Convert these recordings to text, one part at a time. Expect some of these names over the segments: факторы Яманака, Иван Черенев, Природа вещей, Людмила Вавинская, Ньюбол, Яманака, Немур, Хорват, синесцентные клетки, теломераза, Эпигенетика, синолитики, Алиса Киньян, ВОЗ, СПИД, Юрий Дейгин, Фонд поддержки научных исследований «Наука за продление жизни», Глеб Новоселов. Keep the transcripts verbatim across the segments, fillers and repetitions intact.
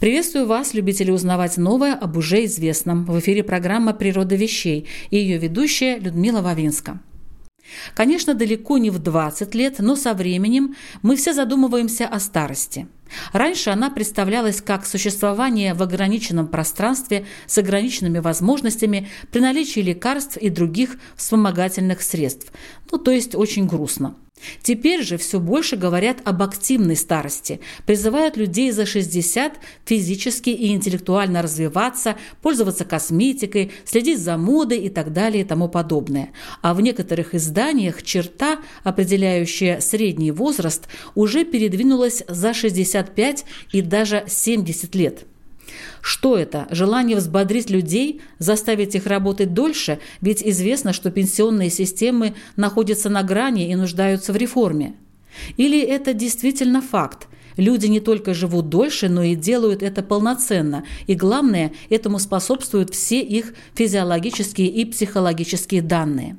Приветствую вас, любители узнавать новое об уже известном. В эфире программа «Природа вещей» и ее ведущая Людмила Вавинская. Конечно, далеко не в двадцать лет, но со временем мы все задумываемся о старости. Раньше она представлялась как существование в ограниченном пространстве с ограниченными возможностями при наличии лекарств и других вспомогательных средств. Ну, то есть очень грустно. Теперь же все больше говорят об активной старости, призывают людей за шестьдесят физически и интеллектуально развиваться, пользоваться косметикой, следить за модой и так далее и тому подобное. А в некоторых изданиях черта, определяющая средний возраст, уже передвинулась за шестьдесят пять и даже семьдесят лет. Что это? Желание взбодрить людей, заставить их работать дольше? Ведь известно, что пенсионные системы находятся на грани и нуждаются в реформе. Или это действительно факт? Люди не только живут дольше, но и делают это полноценно. И главное, этому способствуют все их физиологические и психологические данные.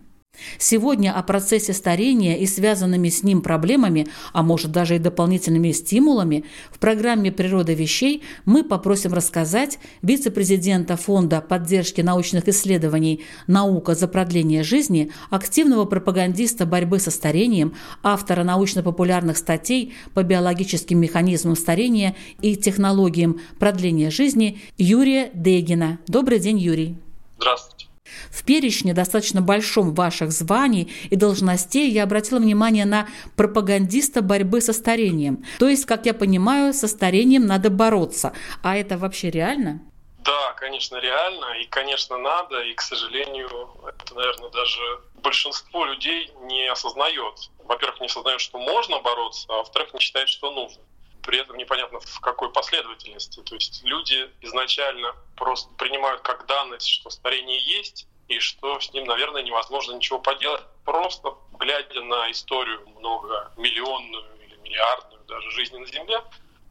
Сегодня о процессе старения и связанными с ним проблемами, а может даже и дополнительными стимулами, в программе «Природа вещей» мы попросим рассказать вице-президента Фонда поддержки научных исследований «Наука за продление жизни», активного пропагандиста борьбы со старением, автора научно-популярных статей по биологическим механизмам старения и технологиям продления жизни Юрия Дейгина. Добрый день, Юрий. Здравствуйте. В перечне достаточно большом ваших званий и должностей я обратила внимание на пропагандиста борьбы со старением. То есть, как я понимаю, со старением надо бороться. А это вообще реально? Да, конечно, реально. И, конечно, надо. И, к сожалению, это, наверное, даже большинство людей не осознает. Во-первых, не осознает, что можно бороться, а во-вторых, не считает, что нужно. При этом непонятно, в какой последовательности. То есть люди изначально просто принимают как данность, что старение есть, и что с ним, наверное, невозможно ничего поделать. Просто глядя на историю многомиллионную или миллиардную даже жизни на Земле,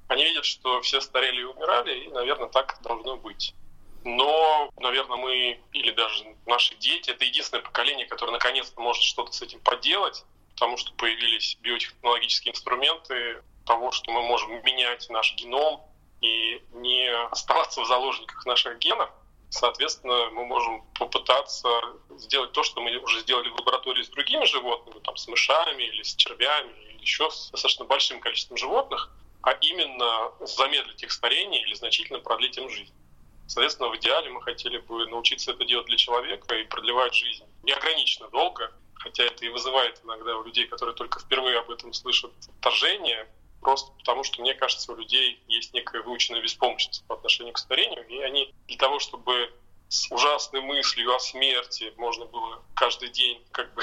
они видят, что все старели и умирали, и, наверное, так должно быть. Но, наверное, мы или даже наши дети — это единственное поколение, которое наконец-то может что-то с этим поделать, потому что появились биотехнологические инструменты, того, что мы можем менять наш геном и не оставаться в заложниках наших генов. Соответственно, мы можем попытаться сделать то, что мы уже сделали в лаборатории с другими животными, там, с мышами или с червями, или еще с достаточно большим количеством животных, а именно замедлить их старение или значительно продлить им жизнь. Соответственно, в идеале мы хотели бы научиться это делать для человека и продлевать жизнь неограниченно долго, хотя это и вызывает иногда у людей, которые только впервые об этом слышат, отторжение, просто потому, что, мне кажется, у людей есть некая выученная беспомощность по отношению к старению, и они для того, чтобы с ужасной мыслью о смерти можно было каждый день как бы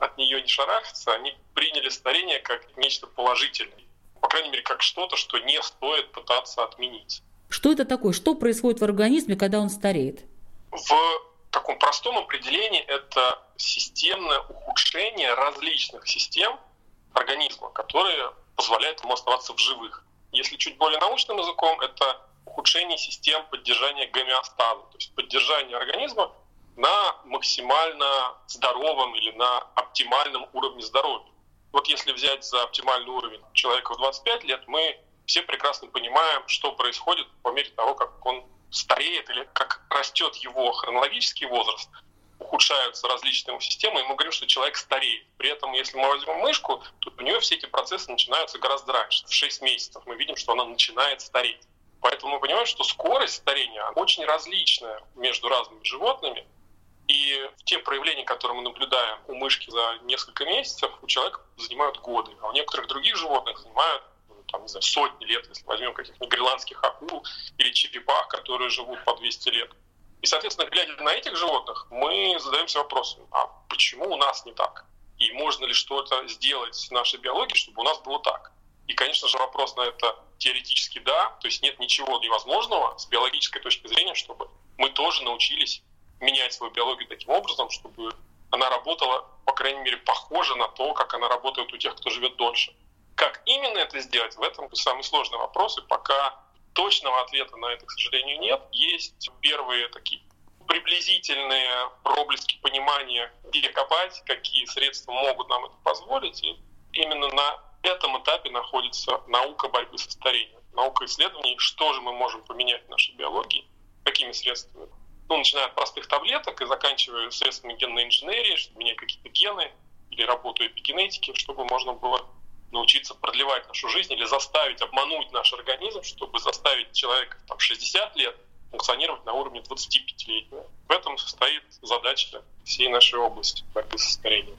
от нее не шарахаться, они приняли старение как нечто положительное, по крайней мере, как что-то, что не стоит пытаться отменить. Что это такое? Что происходит в организме, когда он стареет? В таком простом определении это системное ухудшение различных систем организма, которые позволяет ему оставаться в живых. Если чуть более научным языком, это ухудшение систем поддержания гомеостаза, то есть поддержание организма на максимально здоровом или на оптимальном уровне здоровья. Вот если взять за оптимальный уровень человека в двадцать пять лет, мы все прекрасно понимаем, что происходит по мере того, как он стареет или как растет его хронологический возраст, ухудшаются различные его системы, и мы говорим, что человек стареет. При этом, если мы возьмем мышку, то у нее все эти процессы начинаются гораздо раньше. В шесть месяцев мы видим, что она начинает стареть. Поэтому мы понимаем, что скорость старения очень различная между разными животными. И те проявления, которые мы наблюдаем у мышки за несколько месяцев, у человека занимают годы. А у некоторых других животных занимают там, не знаю, сотни лет, если возьмем каких-нибудь гренландских акул или черепах, которые живут по двести лет. И, соответственно, глядя на этих животных, мы задаемся вопросом, а почему у нас не так? И можно ли что-то сделать с нашей биологией, чтобы у нас было так? И, конечно же, вопрос на это теоретически да, то есть нет ничего невозможного с биологической точки зрения, чтобы мы тоже научились менять свою биологию таким образом, чтобы она работала, по крайней мере, похоже на то, как она работает у тех, кто живет дольше. Как именно это сделать, в этом самый сложный вопрос, и пока точного ответа на это, к сожалению, нет. Есть первые такие приблизительные проблески понимания, где копать, какие средства могут нам это позволить. И именно на этом этапе находится наука борьбы со старением. наука исследований, что же мы можем поменять в нашей биологии, какими средствами. Ну, начиная от простых таблеток и заканчивая средствами генной инженерии, чтобы менять какие-то гены или работу эпигенетики, чтобы можно было научиться продлевать нашу жизнь или заставить, обмануть наш организм, чтобы заставить человека там, шестьдесят лет функционировать на уровне двадцатипятилетнего. В этом состоит задача всей нашей области борьбы со старением.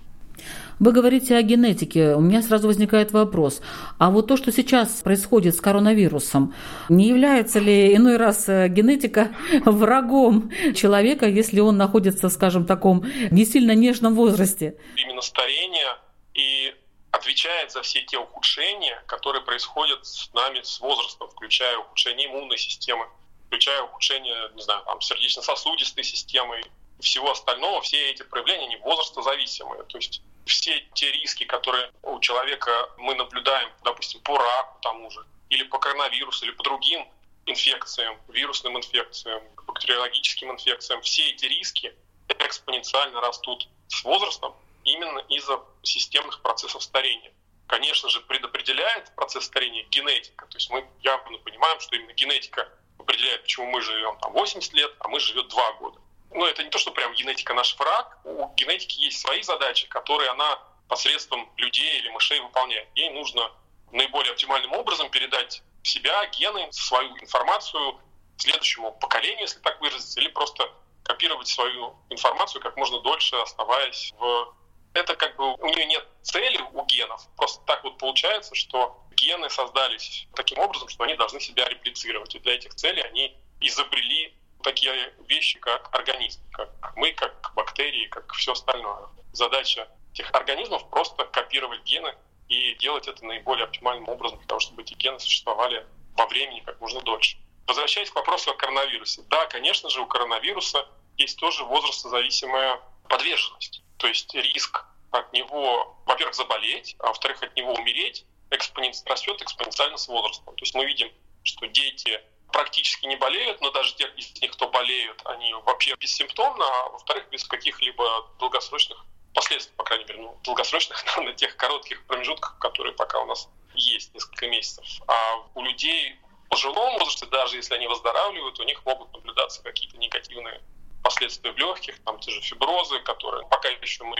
Вы говорите о генетике. У меня сразу возникает вопрос. А вот то, что сейчас происходит с коронавирусом, не является ли иной раз генетика врагом человека, если он находится, скажем, в таком не сильно нежном возрасте? Именно старение и отвечает за все те ухудшения, которые происходят с нами с возрастом, включая ухудшение иммунной системы, включая ухудшение, не знаю, там, сердечно-сосудистой системы и всего остального. Все эти проявления, они возрастозависимые. То есть все те риски, которые у человека мы наблюдаем, допустим, по раку тому же, или по коронавирусу, или по другим инфекциям, вирусным инфекциям, бактериологическим инфекциям, все эти риски экспоненциально растут с возрастом именно из-за системных процессов старения. Конечно же, предопределяет процесс старения генетика. То есть мы явно понимаем, что именно генетика определяет, почему мы живем там, восемьдесят лет, а мы живем два года. Но это не то, что прям генетика наш враг. У генетики есть свои задачи, которые она посредством людей или мышей выполняет. Ей нужно наиболее оптимальным образом передать в себя гены, свою информацию следующему поколению, если так выразиться, или просто копировать свою информацию как можно дольше, оставаясь в... Это как бы у нее нет цели у генов. Просто так вот получается, что гены создались таким образом, что они должны себя реплицировать. И для этих целей они изобрели такие вещи, как организм, как мы, как бактерии, как все остальное. Задача этих организмов — просто копировать гены и делать это наиболее оптимальным образом, для того, чтобы эти гены существовали во времени как можно дольше. Возвращаясь к вопросу о коронавирусе. Да, конечно же, у коронавируса есть тоже возрастозависимая подверженность. То есть риск от него, во-первых, заболеть, а во-вторых, от него умереть, экспоненци... растет экспоненциально с возрастом. То есть мы видим, что дети практически не болеют, но даже те из них, кто болеют, они вообще бессимптомно, а во-вторых, без каких-либо долгосрочных последствий, по крайней мере, ну, долгосрочных, на тех коротких промежутках, которые пока у нас есть, несколько месяцев. А у людей в пожилом возрасте, даже если они выздоравливают, у них могут наблюдаться какие-то негативные последствия в легких, там те же фиброзы, которые пока еще мы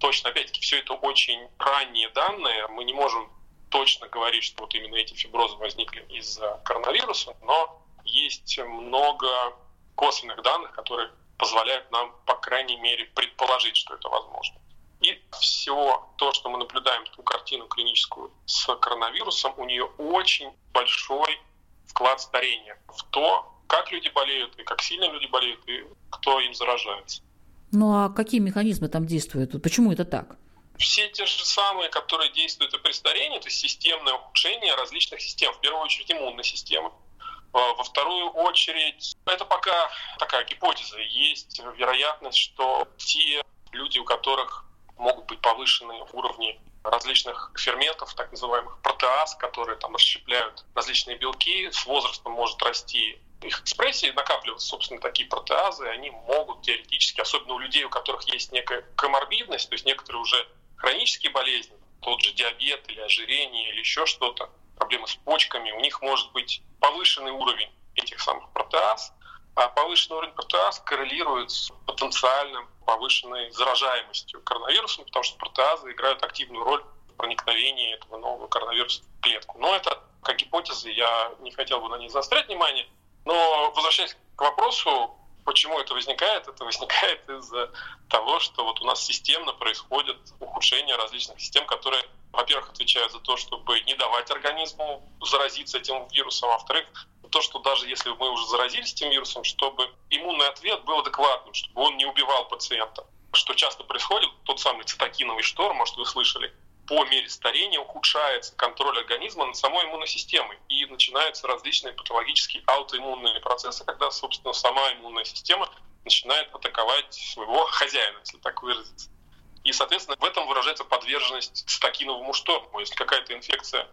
точно, опять-таки, все это очень ранние данные, мы не можем точно говорить, что вот именно эти фиброзы возникли из-за коронавируса, но есть много косвенных данных, которые позволяют нам, по крайней мере, предположить, что это возможно. И все то, что мы наблюдаем, ту картину клиническую с коронавирусом, у нее очень большой вклад старения в то, как люди болеют, и как сильно люди болеют, и кто им заражается. Ну а какие механизмы там действуют? Почему это так? Все те же самые, которые действуют и при старении, то есть системное ухудшение различных систем, в первую очередь иммунной системы. Во вторую очередь, это пока такая гипотеза, есть вероятность, что те люди, у которых могут быть повышенные уровни различных ферментов, так называемых протеаз, которые там расщепляют различные белки, с возрастом может расти их экспрессии, накапливаются, собственно, такие протеазы, они могут теоретически, особенно у людей, у которых есть некая коморбидность, то есть некоторые уже хронические болезни, тот же диабет или ожирение или еще что-то, проблемы с почками, у них может быть повышенный уровень этих самых протеаз, а повышенный уровень протеаз коррелирует с потенциально повышенной заражаемостью коронавирусом, потому что протеазы играют активную роль в проникновении этого нового коронавируса в клетку. Но это, как гипотеза, я не хотел бы на ней заострять внимание. Но возвращаясь к вопросу, почему это возникает, это возникает из-за того, что вот у нас системно происходит ухудшение различных систем, которые, во-первых, отвечают за то, чтобы не давать организму заразиться этим вирусом, а во-вторых, то, что даже если мы уже заразились этим вирусом, чтобы иммунный ответ был адекватным, чтобы он не убивал пациента. Что часто происходит, тот самый цитокиновый шторм, может, вы слышали, по мере старения ухудшается контроль организма над самой иммунной системой. И начинаются различные патологические аутоиммунные процессы, когда, собственно, сама иммунная система начинает атаковать своего хозяина, если так выразиться. И, соответственно, в этом выражается подверженность цитокиновому шторму. Если какая-то инфекция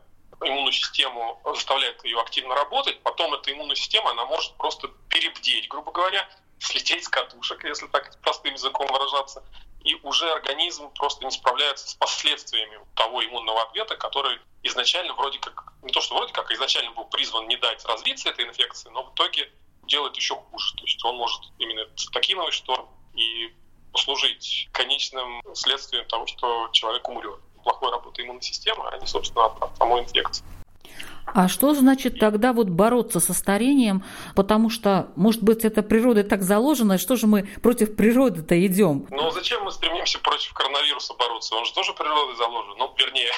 иммунную систему заставляет ее активно работать, потом эта иммунная система, она может просто перебдеть, грубо говоря, слететь с катушек, если так простым языком выражаться, и уже организм просто не справляется с последствиями того иммунного ответа, который изначально вроде как, не то что вроде как, а изначально был призван не дать развиться этой инфекции, но в итоге делает еще хуже. То есть он может именно цитокиновый шторм и послужить конечным следствием того, что человек умрет. Плохая работа иммунной системы, а не, собственно, от, от самой инфекции. А что значит тогда вот бороться со старением? Потому что, может быть, это природой так заложено, что же мы против природы-то идем? Ну, зачем мы стремимся против коронавируса бороться? Он же тоже природой заложен. Ну, вернее,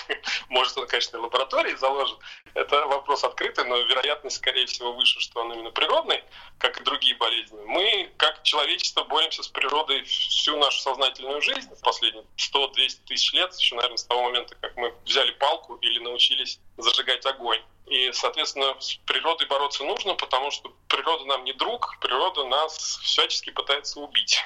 может, он, конечно, и лабораторией заложен. Это вопрос открытый, но вероятность, скорее всего, выше, что он именно природный, как и другие болезни. Мы, как человечество, боремся с природой всю нашу сознательную жизнь последние сто-двести тысяч лет, еще, наверное, с того момента, как мы взяли палку или научились зажигать огонь. И, соответственно, с природой бороться нужно, потому что природа нам не друг, природа нас всячески пытается убить.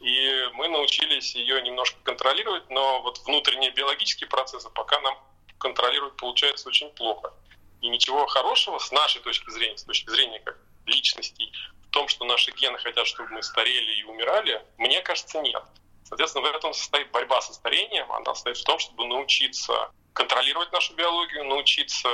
И мы научились ее немножко контролировать, но вот внутренние биологические процессы пока нам контролировать получается очень плохо. И ничего хорошего с нашей точки зрения, с точки зрения как личностей, в том, что наши гены хотят, чтобы мы старели и умирали, мне кажется, нет. Соответственно, в этом состоит борьба со старением, она состоит в том, чтобы научиться контролировать нашу биологию, научиться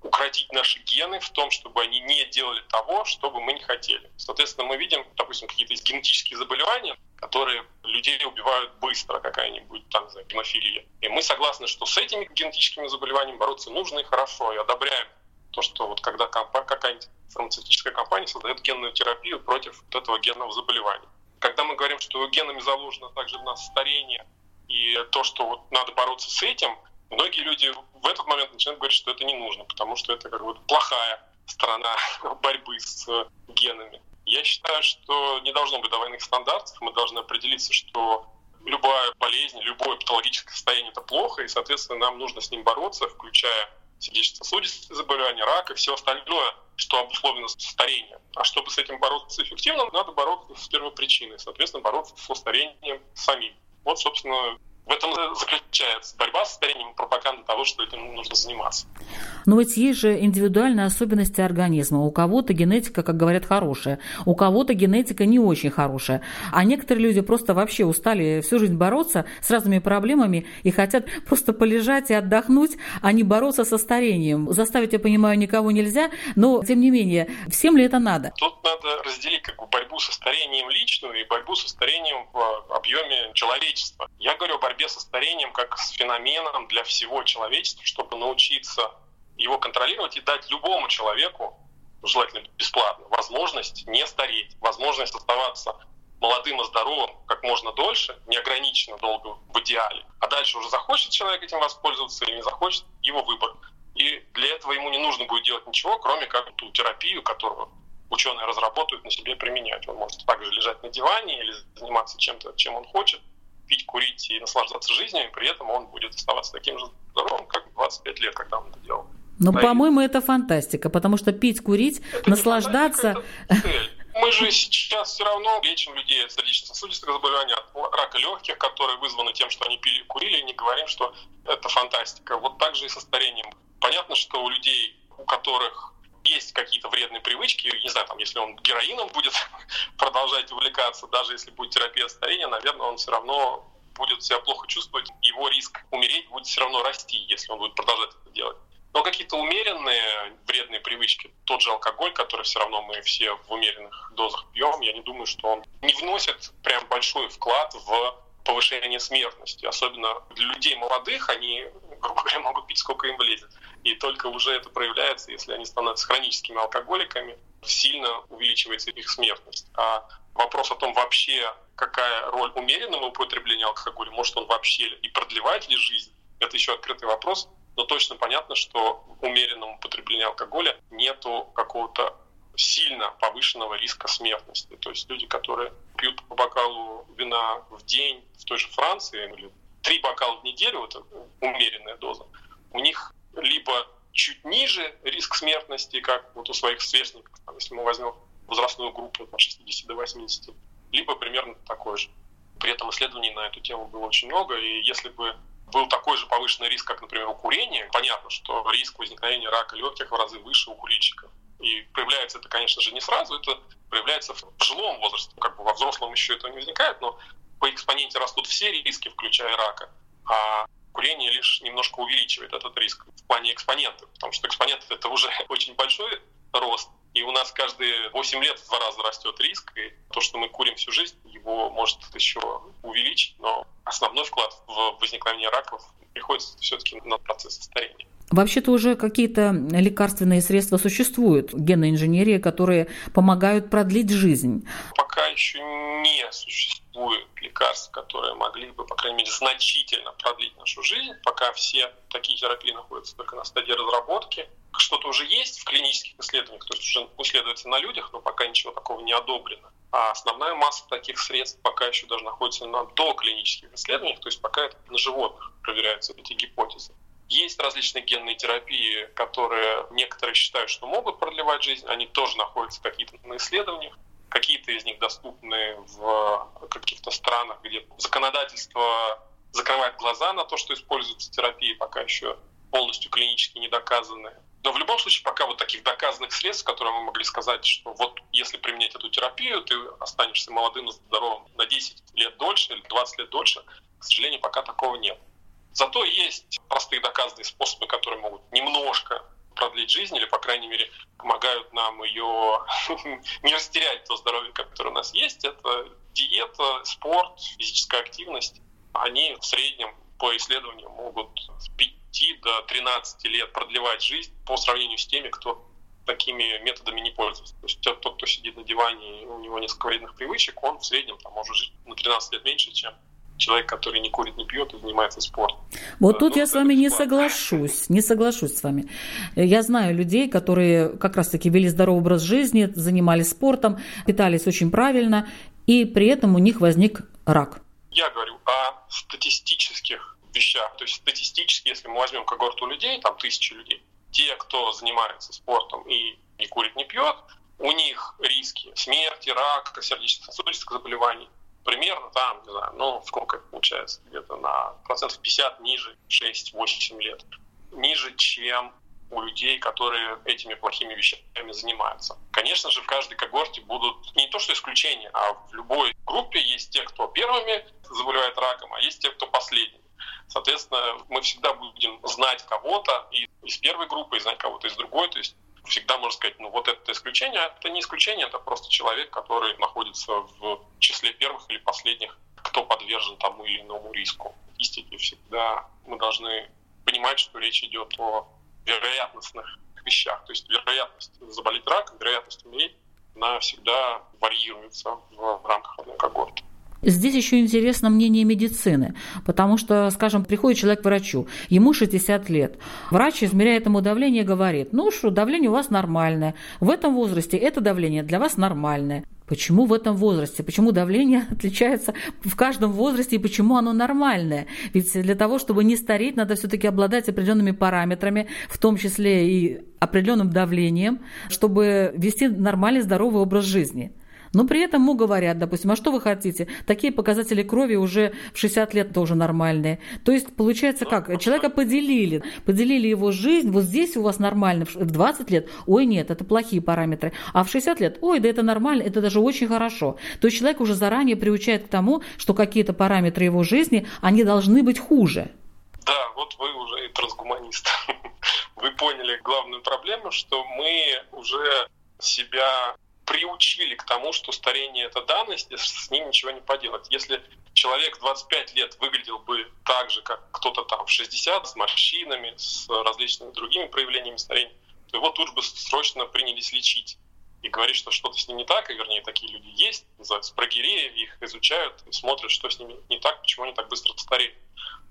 укротить наши гены в том, чтобы они не делали того, что бы мы не хотели. Соответственно, мы видим, допустим, какие-то генетические заболевания, которые людей убивают быстро, какая-нибудь там, не знаю, гемофилия. И мы согласны, что с этими генетическими заболеваниями бороться нужно и хорошо, и одобряем то, что вот когда компа- какая-нибудь фармацевтическая компания создает генную терапию против вот этого генного заболевания. Когда мы говорим, что генами заложено также в нас старение, и то, что вот надо бороться с этим, многие люди в этот момент начинают говорить, что это не нужно, потому что это как бы плохая сторона борьбы с генами. Я считаю, что не должно быть двойных стандартов. Мы должны определиться, что любая болезнь, любое патологическое состояние — это плохо, и, соответственно, нам нужно с ним бороться, включая сердечно-сосудистые заболевания, рак и все остальное, что обусловлено старением. А чтобы с этим бороться эффективно, надо бороться с первопричиной, соответственно, бороться со старением самим. Вот, собственно, в этом заключается борьба со старением, пропаганда того, что этим нужно заниматься. Но ведь есть же индивидуальные особенности организма. У кого-то генетика, как говорят, хорошая, у кого-то генетика не очень хорошая. А некоторые люди просто вообще устали всю жизнь бороться с разными проблемами и хотят просто полежать и отдохнуть, а не бороться со старением. Заставить, я понимаю, никого нельзя, но, тем не менее, всем ли это надо? Тут надо разделить как бы борьбу со старением личную и борьбу со старением в объеме человечества. Я говорю о борьбе борьбе со старением как с феноменом для всего человечества, чтобы научиться его контролировать и дать любому человеку, желательно бесплатно, возможность не стареть, возможность оставаться молодым и здоровым как можно дольше, неограниченно долго в идеале. А дальше уже захочет человек этим воспользоваться или не захочет, его выбор. И для этого ему не нужно будет делать ничего, кроме как ту терапию, которую ученые разработают, на себе применять. Он может также лежать на диване или заниматься чем-то, чем он хочет, пить, курить и наслаждаться жизнью, и при этом он будет оставаться таким же здоровым, как двадцать пять лет, когда он это делал. Ну, по-моему, это фантастика, потому что пить, курить, это наслаждаться... Мы же сейчас все равно лечим людей от сердечно-сосудистых заболеваний, от рака легких, которые вызваны тем, что они пили, курили, и не говорим, что это фантастика. Вот так же и со старением. Понятно, что у людей, у которых есть какие-то вредные привычки, не знаю, там, если он героином будет продолжать увлекаться, даже если будет терапия старения, наверное, он все равно будет себя плохо чувствовать, его риск умереть будет все равно расти, если он будет продолжать это делать. Но какие-то умеренные вредные привычки, тот же алкоголь, который все равно мы все в умеренных дозах пьем, я не думаю, что он не вносит прям большой вклад в повышение смертности. Особенно для людей молодых, они, грубо говоря, могут пить сколько им влезет. И только уже это проявляется, если они становятся хроническими алкоголиками, сильно увеличивается их смертность. А вопрос о том вообще, какая роль умеренного употребления алкоголя, может он вообще и продлевает ли жизнь, это еще открытый вопрос. Но точно понятно, что в умеренном употреблении алкоголя нету какого-то сильно повышенного риска смертности. То есть люди, которые пьют по бокалу вина в день в той же Франции, или три бокала в неделю, это умеренная доза, у них либо чуть ниже риск смертности, как вот у своих сверстников, там, если мы возьмем возрастную группу от шестидесяти до восьмидесяти, либо примерно такой же. При этом исследований на эту тему было очень много, и если бы был такой же повышенный риск, как, например, у курения, понятно, что риск возникновения рака легких в разы выше у курильщиков. И проявляется это, конечно же, не сразу, это проявляется в пожилом возрасте. Как бы во взрослом еще этого не возникает, но по экспоненте растут все риски, включая рака, а курение лишь немножко увеличивает этот риск в плане экспонентов, потому что экспонент — это уже очень большой рост, и у нас каждые восемь лет в два раза растет риск, и то, что мы курим всю жизнь, его может еще увеличить, но основной вклад в возникновение раков приходится все-таки на процесс старения. Вообще-то уже какие-то лекарственные средства существуют, генной инженерии, которые помогают продлить жизнь. Пока еще не существует лекарств, которые могли бы, по крайней мере, значительно продлить нашу жизнь. Пока все такие терапии находятся только на стадии разработки. Что-то уже есть в клинических исследованиях, то есть уже исследуется на людях, но пока ничего такого не одобрено. А основная масса таких средств пока еще даже находится на доклинических исследованиях, то есть пока это на животных проверяются эти гипотезы. Есть различные генные терапии, которые некоторые считают, что могут продлевать жизнь, они тоже находятся какие-то на исследованиях. Какие-то из них доступны в каких-то странах, где законодательство закрывает глаза на то, что используются терапии, пока еще полностью клинически не доказаны. Но в любом случае, пока вот таких доказанных средств, которые мы могли сказать, что вот если применять эту терапию, ты останешься молодым и здоровым на десять лет дольше или двадцать лет дольше, к сожалению, пока такого нет. Зато есть простые доказанные способы, которые могут немножко продлить жизнь или, по крайней мере, помогают нам ее не растерять, то здоровье, которое у нас есть. Это диета, спорт, физическая активность. Они в среднем по исследованию могут с пяти до тринадцати лет продлевать жизнь по сравнению с теми, кто такими методами не пользуется. То есть тот, кто сидит на диване и у него несколько вредных привычек, он в среднем там, может жить на тринадцать лет меньше, чем человек, который не курит, не пьет и занимается спортом. Вот да, тут я с вами не соглашусь, не соглашусь с вами. Я знаю людей, которые как раз-таки вели здоровый образ жизни, занимались спортом, питались очень правильно, и при этом у них возник рак. Я говорю о статистических вещах. То есть статистически, если мы возьмем когорту людей, там тысячи людей, те, кто занимается спортом и не курит, не пьет, у них риски смерти, рака, сердечно-сосудистых заболеваний примерно там, не знаю, ну сколько это получается, где-то на процентов пятьдесят ниже шесть-восемь лет. Ниже, чем у людей, которые этими плохими вещами занимаются. Конечно же, в каждой когорте будут не то что исключения, а в любой группе есть те, кто первыми заболевает раком, а есть те, кто последними. Соответственно, мы всегда будем знать кого-то из первой группы, и знать кого-то из другой, то есть всегда можно сказать, ну вот это исключение, а это не исключение, это просто человек, который находится в числе первых или последних, кто подвержен тому или иному риску. Истинно всегда мы должны понимать, что речь идет о вероятностных вещах. То есть вероятность заболеть раком, вероятность умереть, она всегда варьируется в рамках одной когорты. Здесь еще интересно мнение медицины, потому что, скажем, приходит человек к врачу, ему шестьдесят лет. Врач измеряет ему давление и говорит, ну что, давление у вас нормальное, в этом возрасте это давление для вас нормальное. Почему в этом возрасте? Почему давление отличается в каждом возрасте и почему оно нормальное? Ведь для того, чтобы не стареть, надо все-таки обладать определенными параметрами, в том числе и определенным давлением, чтобы вести нормальный здоровый образ жизни. Но при этом ему говорят, допустим, а что вы хотите? Такие показатели крови уже в шестьдесят лет тоже нормальные. То есть получается как? Человека поделили. Поделили его жизнь. Вот здесь у вас нормально. В двадцать лет, ой, нет, это плохие параметры. А в шестьдесят лет, ой, да это нормально, это даже очень хорошо. То есть человек уже заранее приучает к тому, что какие-то параметры его жизни, они должны быть хуже. Да, вот вы уже и трансгуманист. Вы поняли главную проблему, что мы уже себя приучили к тому, что старение — это данность, и с ним ничего не поделать. Если человек в двадцать пять лет выглядел бы так же, как кто-то там в шестьдесят, с морщинами, с различными другими проявлениями старения, то его тут же бы срочно принялись лечить. И говорить, что что-то с ним не так, и вернее, такие люди есть, называются прогиреи, их изучают, смотрят, что с ними не так, почему они так быстро стареют.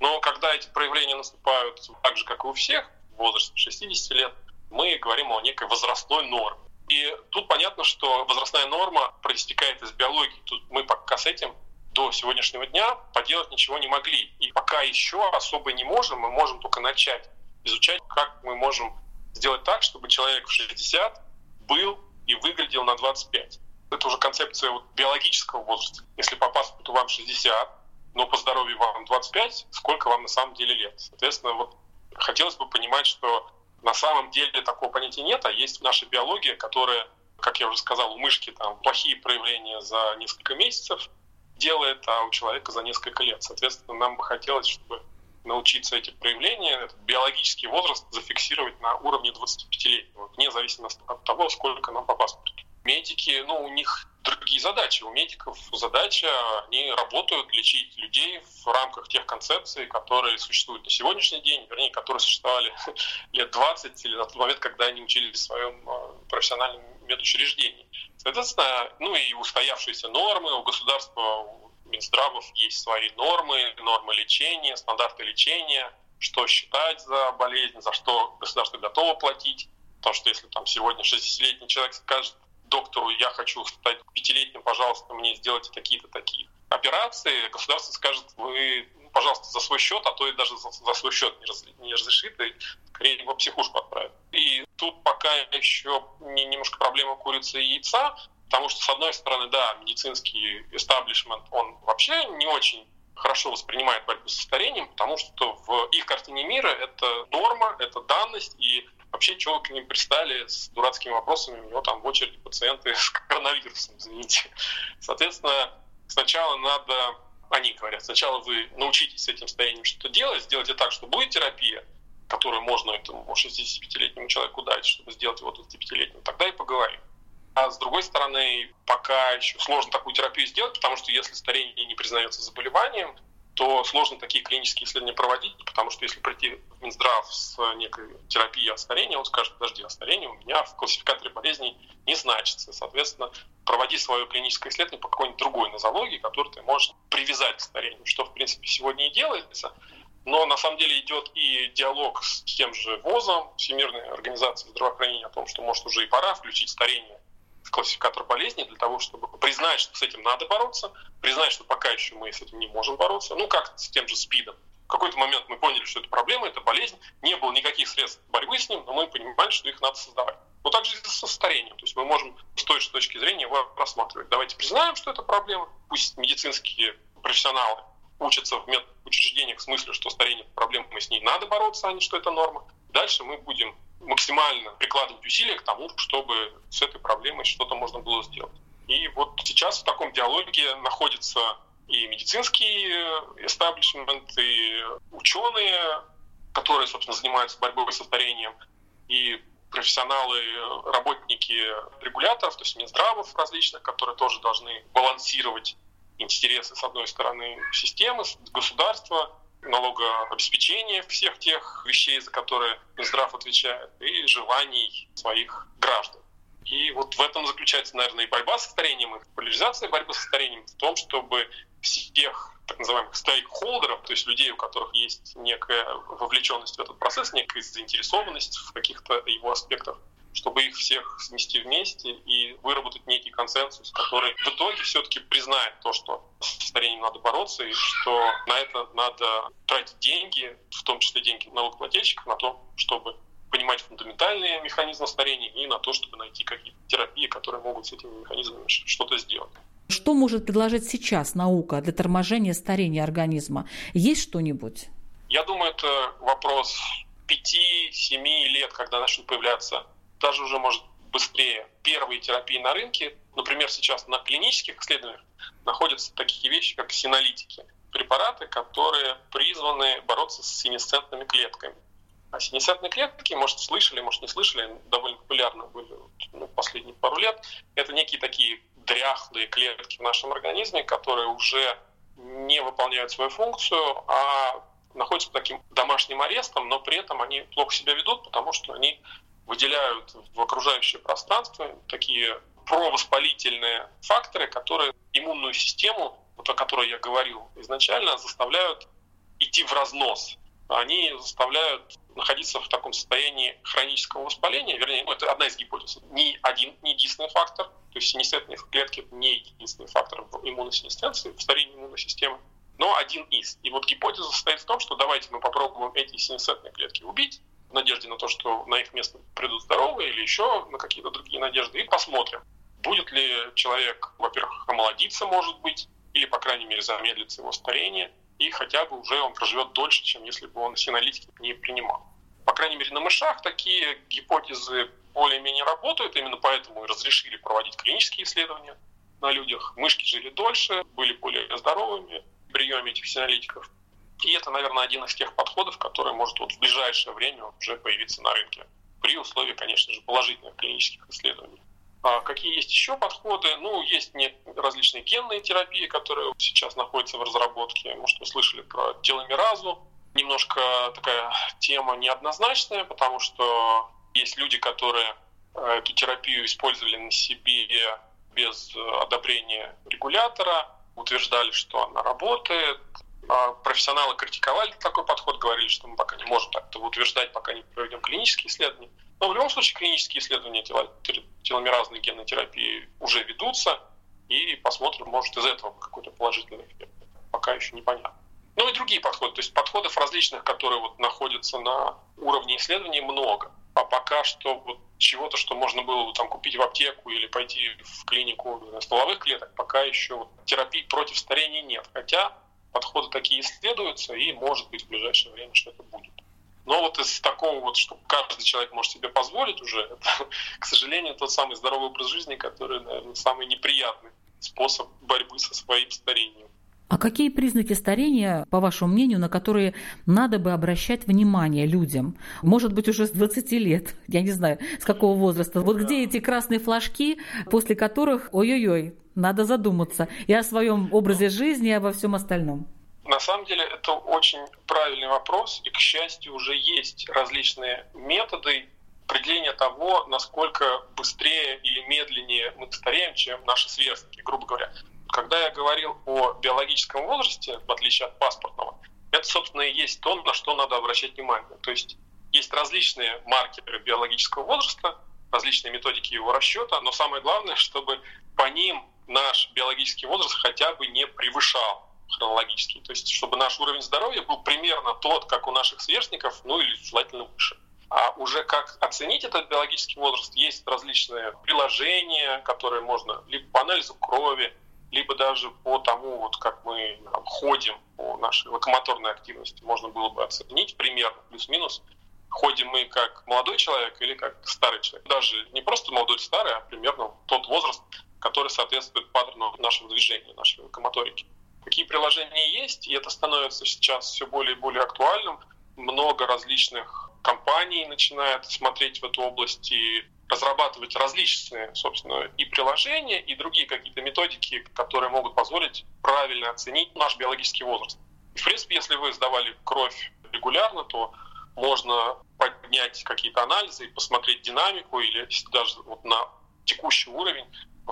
Но когда эти проявления наступают так же, как и у всех, в возрасте шестьдесят лет, мы говорим о некой возрастной норме. И тут понятно, что возрастная норма проистекает из биологии. Тут мы пока с этим до сегодняшнего дня поделать ничего не могли. И пока еще особо не можем, мы можем только начать изучать, как мы можем сделать так, чтобы человек в шестьдесят был и выглядел на двадцать пять. Это уже концепция вот биологического возраста. Если по паспорту вам шестьдесят, но по здоровью вам двадцать пять, сколько вам на самом деле лет? Соответственно, вот хотелось бы понимать, что на самом деле такого понятия нет, а есть наша биология, которая, как я уже сказал, у мышки там плохие проявления за несколько месяцев, делает, а у человека за несколько лет. Соответственно, нам бы хотелось, чтобы научиться эти проявления, этот биологический возраст зафиксировать на уровне двадцатипятилетнего, вне зависимости от того, сколько нам по паспорту. Медики, ну, у них другие задачи. У медиков задача, они работают, лечить людей в рамках тех концепций, которые существуют на сегодняшний день, вернее, которые существовали лет двадцать или на тот момент, когда они учились в своем профессиональном медучреждении. Соответственно, ну и устоявшиеся нормы у государства, у Минздравов есть свои нормы, нормы лечения, стандарты лечения, что считать за болезнь, за что государство готово платить. Потому что если там сегодня шестидесятилетний человек скажет доктору: я хочу стать пятилетним, пожалуйста, мне сделайте такие-то такие операции, государство скажет: вы, пожалуйста, за свой счет, а то и даже за, за свой счет не, раз, не разрешит, и скорее его психушку отправит. И тут пока еще не, немножко проблема курицы и яйца, потому что, с одной стороны, да, медицинский эстаблишмент, он вообще не очень хорошо воспринимает борьбу со старением, потому что в их картине мира это норма, это данность, и вообще, чего к ним пристали с дурацкими вопросами, у него там в очереди пациенты с коронавирусом, извините. Соответственно, сначала надо, они говорят, сначала вы научитесь с этим состоянием что-то делать, сделайте так, что будет терапия, которую можно этому шестидесятипятилетнему человеку дать, чтобы сделать его двадцатипятилетним, тогда и поговорим. А с другой стороны, пока еще сложно такую терапию сделать, потому что если старение не признается заболеванием, то сложно такие клинические исследования проводить, потому что если прийти в Минздрав с некой терапией от старения, он скажет: подожди, от старения у меня в классификаторе болезней не значится. Соответственно, проводи свое клиническое исследование по какой-нибудь другой нозологии, которую ты можешь привязать к старению, что, в принципе, сегодня и делается. Но на самом деле идет и диалог с тем же ВОЗом, Всемирной организацией здравоохранения, о том, что, может, уже и пора включить старение в классификатор болезней для того, чтобы признать, что с этим надо бороться, признать, что пока еще мы с этим не можем бороться. Ну, как с тем же СПИДом. В какой-то момент мы поняли, что это проблема, это болезнь, не было никаких средств борьбы с ним, но мы понимали, что их надо создавать. Но также и со старением. То есть мы можем с той же точки зрения его рассматривать. Давайте признаем, что это проблема. Пусть медицинские профессионалы учатся в медучреждениях в смысле, что старение – проблема, мы с ней надо бороться, а не что это норма. Дальше мы будем максимально прикладывать усилия к тому, чтобы с этой проблемой что-то можно было сделать. И вот сейчас в таком диалоге находятся и медицинские эстаблишменты, и ученые, которые, собственно, занимаются борьбой со старением, и профессионалы, работники регуляторов, то есть Минздравов различных, которые тоже должны балансировать интересы, с одной стороны, системы, государства, налогообеспечения всех тех вещей, за которые Минздрав отвечает, и желаний своих граждан. И вот в этом заключается, наверное, и борьба со старением, и популяризация борьбы со старением в том, чтобы всех так называемых стейкхолдеров, то есть людей, у которых есть некая вовлеченность в этот процесс, некая заинтересованность в каких-то его аспектах, чтобы их всех снести вместе и выработать некий консенсус, который в итоге все-таки признает то, что с старением надо бороться, и что на это надо тратить деньги, в том числе деньги налогоплательщиков, на то, чтобы понимать фундаментальные механизмы старения и на то, чтобы найти какие-то терапии, которые могут с этими механизмами что-то сделать. Что может предложить сейчас наука для торможения старения организма? Есть что-нибудь? Я думаю, это вопрос пяти-семи лет, когда начнут появляться даже уже, может, быстрее первые терапии на рынке. Например, сейчас на клинических исследованиях находятся такие вещи, как синолитики. Препараты, которые призваны бороться с синесцентными клетками. А синесцентные клетки, может, слышали, может, не слышали, довольно популярны были ну, последние пару лет. Это некие такие дряхлые клетки в нашем организме, которые уже не выполняют свою функцию, а находятся под таким домашним арестом, но при этом они плохо себя ведут, потому что они выделяют в окружающее пространство такие провоспалительные факторы, которые иммунную систему, вот о которой я говорил изначально, заставляют идти в разнос. Они заставляют находиться в таком состоянии хронического воспаления, вернее, ну, это одна из гипотез, не один, не единственный фактор, то есть синесцентные клетки не единственный фактор в иммуносинесценции, в старении иммунной системы, но один из. И вот гипотеза состоит в том, что давайте мы попробуем эти синесцентные клетки убить, в надежде на то, что на их место придут здоровые или еще на какие-то другие надежды, и посмотрим, будет ли человек, во-первых, омолодиться, может быть, или, по крайней мере, замедлится его старение, и хотя бы уже он проживет дольше, чем если бы он синолитики не принимал. По крайней мере, на мышах такие гипотезы более-менее работают, именно поэтому и разрешили проводить клинические исследования. на людях мышки жили дольше, были более здоровыми в приеме этих синалитиков. И это, наверное, один из тех подходов, который может вот в ближайшее время уже появиться на рынке, при условии, конечно же, положительных клинических исследований. А какие есть еще подходы? Ну, есть различные генные терапии, которые сейчас находятся в разработке. Может, вы слышали про теломеразу. Немножко такая тема неоднозначная, потому что есть люди, которые эту терапию использовали на себе без одобрения регулятора, утверждали, что она работает. Профессионалы критиковали такой подход, говорили, что мы пока не можем так утверждать, пока не проведем клинические исследования. Но в любом случае клинические исследования теломеразной генной терапии уже ведутся, и посмотрим, может, из этого какой-то положительный эффект. Пока еще непонятно. Ну и другие подходы, то есть подходов различных, которые вот находятся на уровне исследований, много. А пока что вот чего-то, что можно было бы там купить в аптеку или пойти в клинику стволовых клеток, пока еще вот терапии против старения нет. Хотя подходы такие исследуются, и может быть в ближайшее время что-то будет. Но вот из такого вот, что каждый человек может себе позволить уже, это, к сожалению, тот самый здоровый образ жизни, который, наверное, самый неприятный способ борьбы со своим старением. А какие признаки старения, по вашему мнению, на которые надо бы обращать внимание людям? Может быть, уже с двадцати лет, я не знаю, с какого возраста. Вот да. Где эти красные флажки, после которых, ой-ой-ой, надо задуматься и о своем образе жизни, и обо всем остальном. На самом деле это очень правильный вопрос, и, к счастью, уже есть различные методы определения того, насколько быстрее или медленнее мы стареем, чем наши сверстники, грубо говоря. Когда я говорил о биологическом возрасте, в отличие от паспортного, это, собственно, и есть то, на что надо обращать внимание. То есть есть различные маркеры биологического возраста, различные методики его расчета, но самое главное, чтобы по ним наш биологический возраст хотя бы не превышал хронологический. То есть чтобы наш уровень здоровья был примерно тот, как у наших сверстников, ну или желательно выше. А уже как оценить этот биологический возраст, есть различные приложения, которые можно либо по анализу крови, либо даже по тому, вот как мы там ходим, по нашей локомоторной активности, можно было бы оценить примерно, плюс-минус, ходим мы как молодой человек или как старый человек. Даже не просто молодой или старый, а примерно тот возраст, который соответствует паттерну нашего движения, нашей локомоторики. Такие приложения есть, и это становится сейчас все более и более актуальным. Много различных компаний начинает смотреть в эту область и разрабатывать различные, собственно, и приложения, и другие какие-то методики, которые могут позволить правильно оценить наш биологический возраст. И, в принципе, если вы сдавали кровь регулярно, то можно поднять какие-то анализы и посмотреть динамику, или даже вот на текущий уровень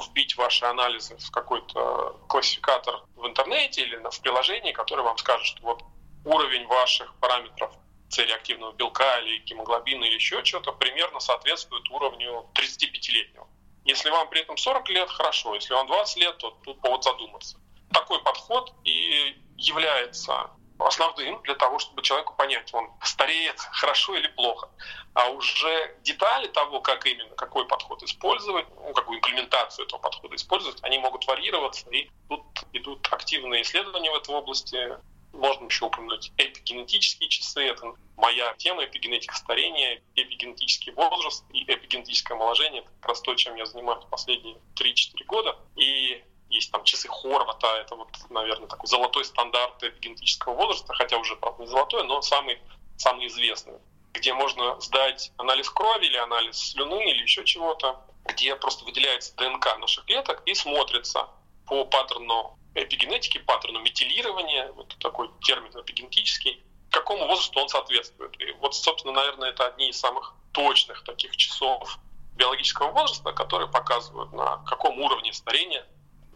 вбить ваши анализы в какой-то классификатор в интернете или в приложении, которое вам скажет, что вот уровень ваших параметров С-реактивного белка или гемоглобина или еще чего-то примерно соответствует уровню тридцатипятилетнего. Если вам при этом сорок лет, хорошо. Если вам двадцать лет, то тут повод задуматься. Такой подход и является основным для того, чтобы человеку понять, он стареет хорошо или плохо. А уже детали того, как именно, какой подход использовать, ну, какую имплементацию этого подхода использовать, они могут варьироваться. И тут идут активные исследования в этой области. Можно еще упомянуть эпигенетические часы. Это моя тема, эпигенетика старения, эпигенетический возраст и эпигенетическое омоложение. Это как раз то, чем я занимаюсь последние три-четыре года. И есть там часы Хорвата. Это вот, наверное, такой золотой стандарт эпигенетического возраста, хотя уже, правда, не золотой, но самый, самый известный, где можно сдать анализ крови или анализ слюны или еще чего-то, где просто выделяется ДНК наших клеток и смотрится по паттерну эпигенетики, паттерну метилирования, вот такой термин эпигенетический, какому возрасту он соответствует. И вот, собственно, наверное, это одни из самых точных таких часов биологического возраста, которые показывают, на каком уровне старения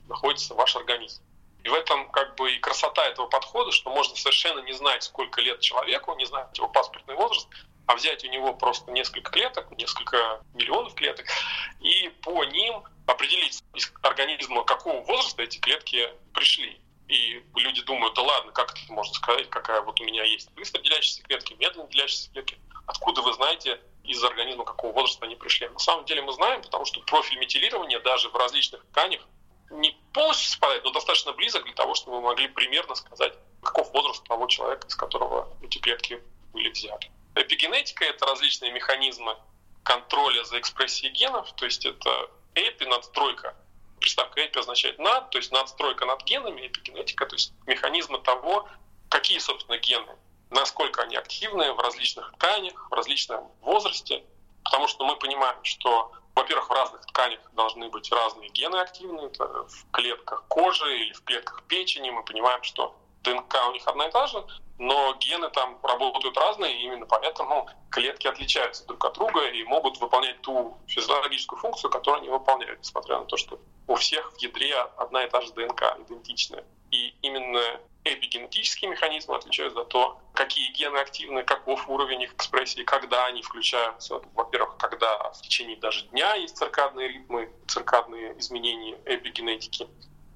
находится ваш организм. И в этом как бы и красота этого подхода, что можно совершенно не знать, сколько лет человеку, не знать его паспортный возраст, а взять у него просто несколько клеток, несколько миллионов клеток, и по ним определить из организма, какого возраста эти клетки пришли. И люди думают, да ладно, как это можно сказать, какая вот у меня есть быстро делящиеся клетки, медленно делящиеся клетки. Откуда вы знаете из организма, какого возраста они пришли? На самом деле мы знаем, потому что профиль метилирования даже в различных тканях не полностью совпадает, но достаточно близок для того, чтобы мы могли примерно сказать, каков возраст того человека, из которого эти клетки были взяты. Эпигенетика — это различные механизмы контроля за экспрессией генов, то есть это эпи-надстройка приставка «эпи» означает «над», то есть надстройка над генами, эпигенетика, то есть механизмы того, какие, собственно, гены, насколько они активны в различных тканях, в различном возрасте, потому что мы понимаем, что, во-первых, в разных тканях должны быть разные гены активны, это в клетках кожи или в клетках печени, мы понимаем, что ДНК у них одна и та же, но гены там работают разные, и именно поэтому клетки отличаются друг от друга и могут выполнять ту физиологическую функцию, которую они выполняют, несмотря на то, что у всех в ядре одна и та же ДНК идентичная. И именно эпигенетические механизмы отвечают за то, какие гены активны, каков уровень их экспрессии, когда они включаются. Во-первых, когда в течение даже дня есть циркадные ритмы, циркадные изменения эпигенетики.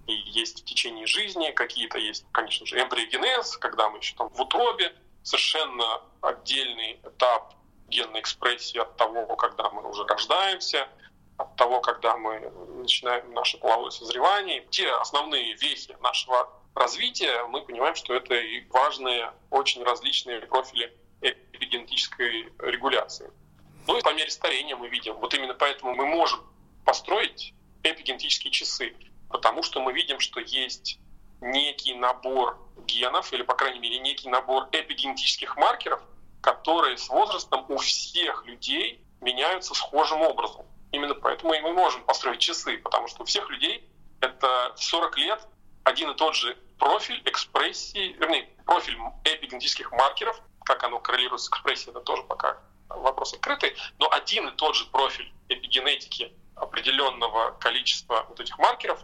И есть в течение жизни, какие-то есть, конечно же, эмбриогенез, когда мы еще там в утробе, совершенно отдельный этап генной экспрессии от того, когда мы уже рождаемся, от того, когда мы начинаем наше половое созревание. Те основные вехи нашего развития, мы понимаем, что это и важные, очень различные профили эпигенетической регуляции. Ну и по мере старения мы видим, вот именно поэтому мы можем построить эпигенетические часы, потому что мы видим, что есть некий набор генов, или, по крайней мере, некий набор эпигенетических маркеров, которые с возрастом у всех людей меняются схожим образом. Именно поэтому и мы можем построить часы, потому что у всех людей это сорок лет один и тот же профиль экспрессии, вернее, профиль эпигенетических маркеров, как оно коррелирует с экспрессией, это тоже пока вопрос открытый, но один и тот же профиль эпигенетики определенного количества вот этих маркеров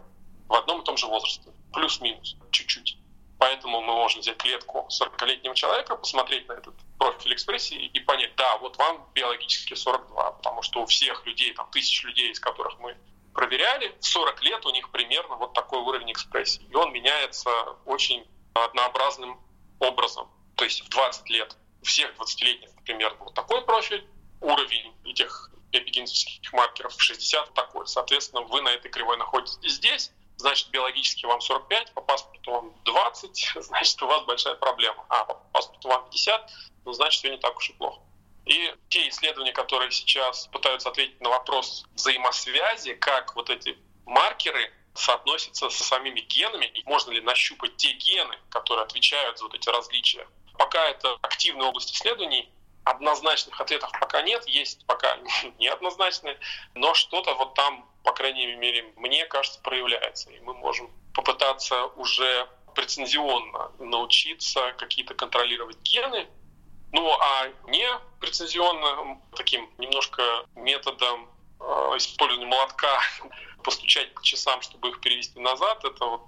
в одном и том же возрасте, плюс-минус, чуть-чуть. Поэтому мы можем взять клетку сорокалетнего человека, посмотреть на этот профиль экспрессии и понять, да, вот вам биологически сорок два, потому что у всех людей, там, тысяч людей, из которых мы проверяли, в сорок лет у них примерно вот такой уровень экспрессии. И он меняется очень однообразным образом. То есть в двадцать лет у всех двадцатилетних примерно вот такой профиль, уровень этих эпигенетических маркеров в шестьдесят такой. Соответственно, вы на этой кривой находитесь здесь, значит, биологически вам сорок пять, по паспорту вам двадцать, значит, у вас большая проблема. А по паспорту вам пятьдесят, ну, значит, все не так уж и плохо. И те исследования, которые сейчас пытаются ответить на вопрос взаимосвязи, как вот эти маркеры соотносятся со самими генами, и можно ли нащупать те гены, которые отвечают за вот эти различия. Пока это активная область исследований, однозначных ответов пока нет, есть пока неоднозначные, но что-то вот там, по крайней мере, мне кажется, проявляется. И мы можем попытаться уже прецензионно научиться какие-то контролировать гены, ну а не прецензионно, таким немножко методом э, использования молотка, постучать по часам, чтобы их перевести назад, это вот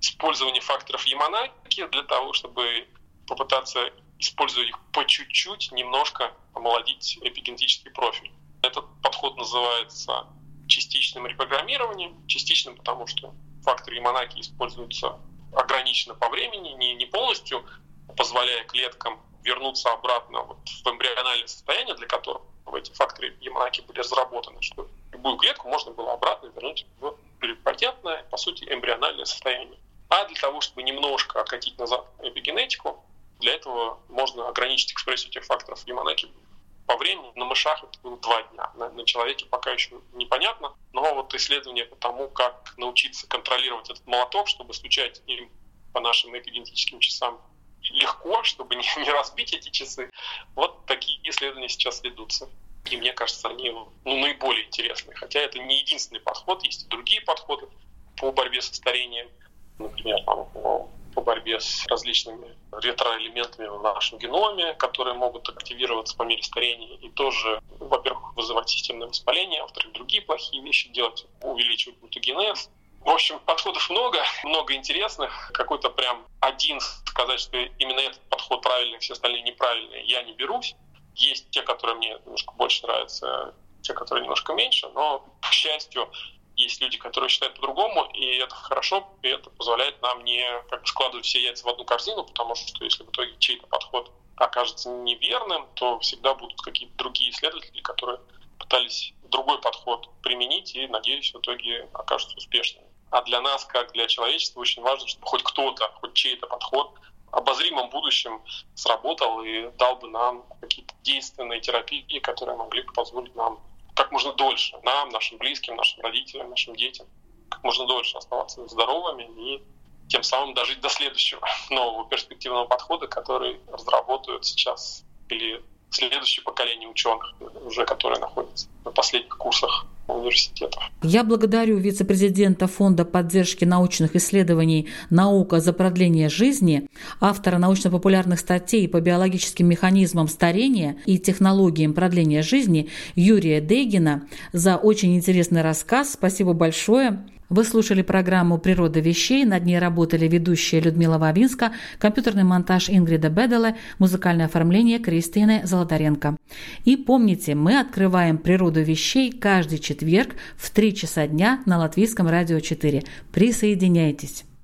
использование факторов Яманаки для того, чтобы попытаться, используя их по чуть-чуть, немножко омолодить эпигенетический профиль. Этот подход называется частичным репрограммированием. Частичным, потому что факторы Яманаки используются ограниченно по времени, не, не полностью, позволяя клеткам вернуться обратно вот в эмбриональное состояние, для которого эти факторы Яманаки были разработаны, чтобы любую клетку можно было обратно вернуть в плюрипатентное, по сути, эмбриональное состояние. А для того, чтобы немножко откатить назад эпигенетику, для этого можно ограничить экспрессию этих факторов Яманаки по времени. На мышах это было два дня, на, на человеке пока еще непонятно. Но вот исследование по тому, как научиться контролировать этот молоток, чтобы стучать им по нашим эпигенетическим часам легко, чтобы не, не разбить эти часы. Вот такие исследования сейчас ведутся. И мне кажется, они ну, наиболее интересны. Хотя это не единственный подход, есть и другие подходы по борьбе со старением. Например, по... по борьбе с различными ретроэлементами в нашем геноме, которые могут активироваться по мере старения и тоже, во-первых, вызывать системное воспаление, а во-вторых, другие плохие вещи делать, увеличивать глютогенез. В общем, подходов много, много интересных. Какой-то прям один сказать, что именно этот подход правильный, все остальные неправильные, я не берусь. Есть те, которые мне немножко больше нравятся, те, которые немножко меньше, но, к счастью, есть люди, которые считают по-другому, и это хорошо, и это позволяет нам не как бы складывать все яйца в одну корзину, потому что если в итоге чей-то подход окажется неверным, то всегда будут какие-то другие исследователи, которые пытались другой подход применить и, надеюсь, в итоге окажутся успешными. А для нас, как для человечества, очень важно, чтобы хоть кто-то, хоть чей-то подход в обозримом будущем сработал и дал бы нам какие-то действенные терапии, которые могли бы позволить нам как можно дольше, нам, нашим близким, нашим родителям, нашим детям, как можно дольше оставаться здоровыми и тем самым дожить до следующего нового перспективного подхода, который разработают сейчас или следующее поколение ученых, уже которые находятся на последних курсах университетов. Я благодарю вице-президента Фонда поддержки научных исследований «Наука за продление жизни», автора научно-популярных статей по биологическим механизмам старения и технологиям продления жизни Юрия Дейгина за очень интересный рассказ. Спасибо большое. Вы слушали программу «Природа вещей». Над ней работали ведущие Людмила Вавинска, компьютерный монтаж Ингрида Беделе, музыкальное оформление Кристины Золотаренко. И помните, мы открываем «Природу вещей» каждый четверг в три часа дня на Латвийском радио четыре. Присоединяйтесь!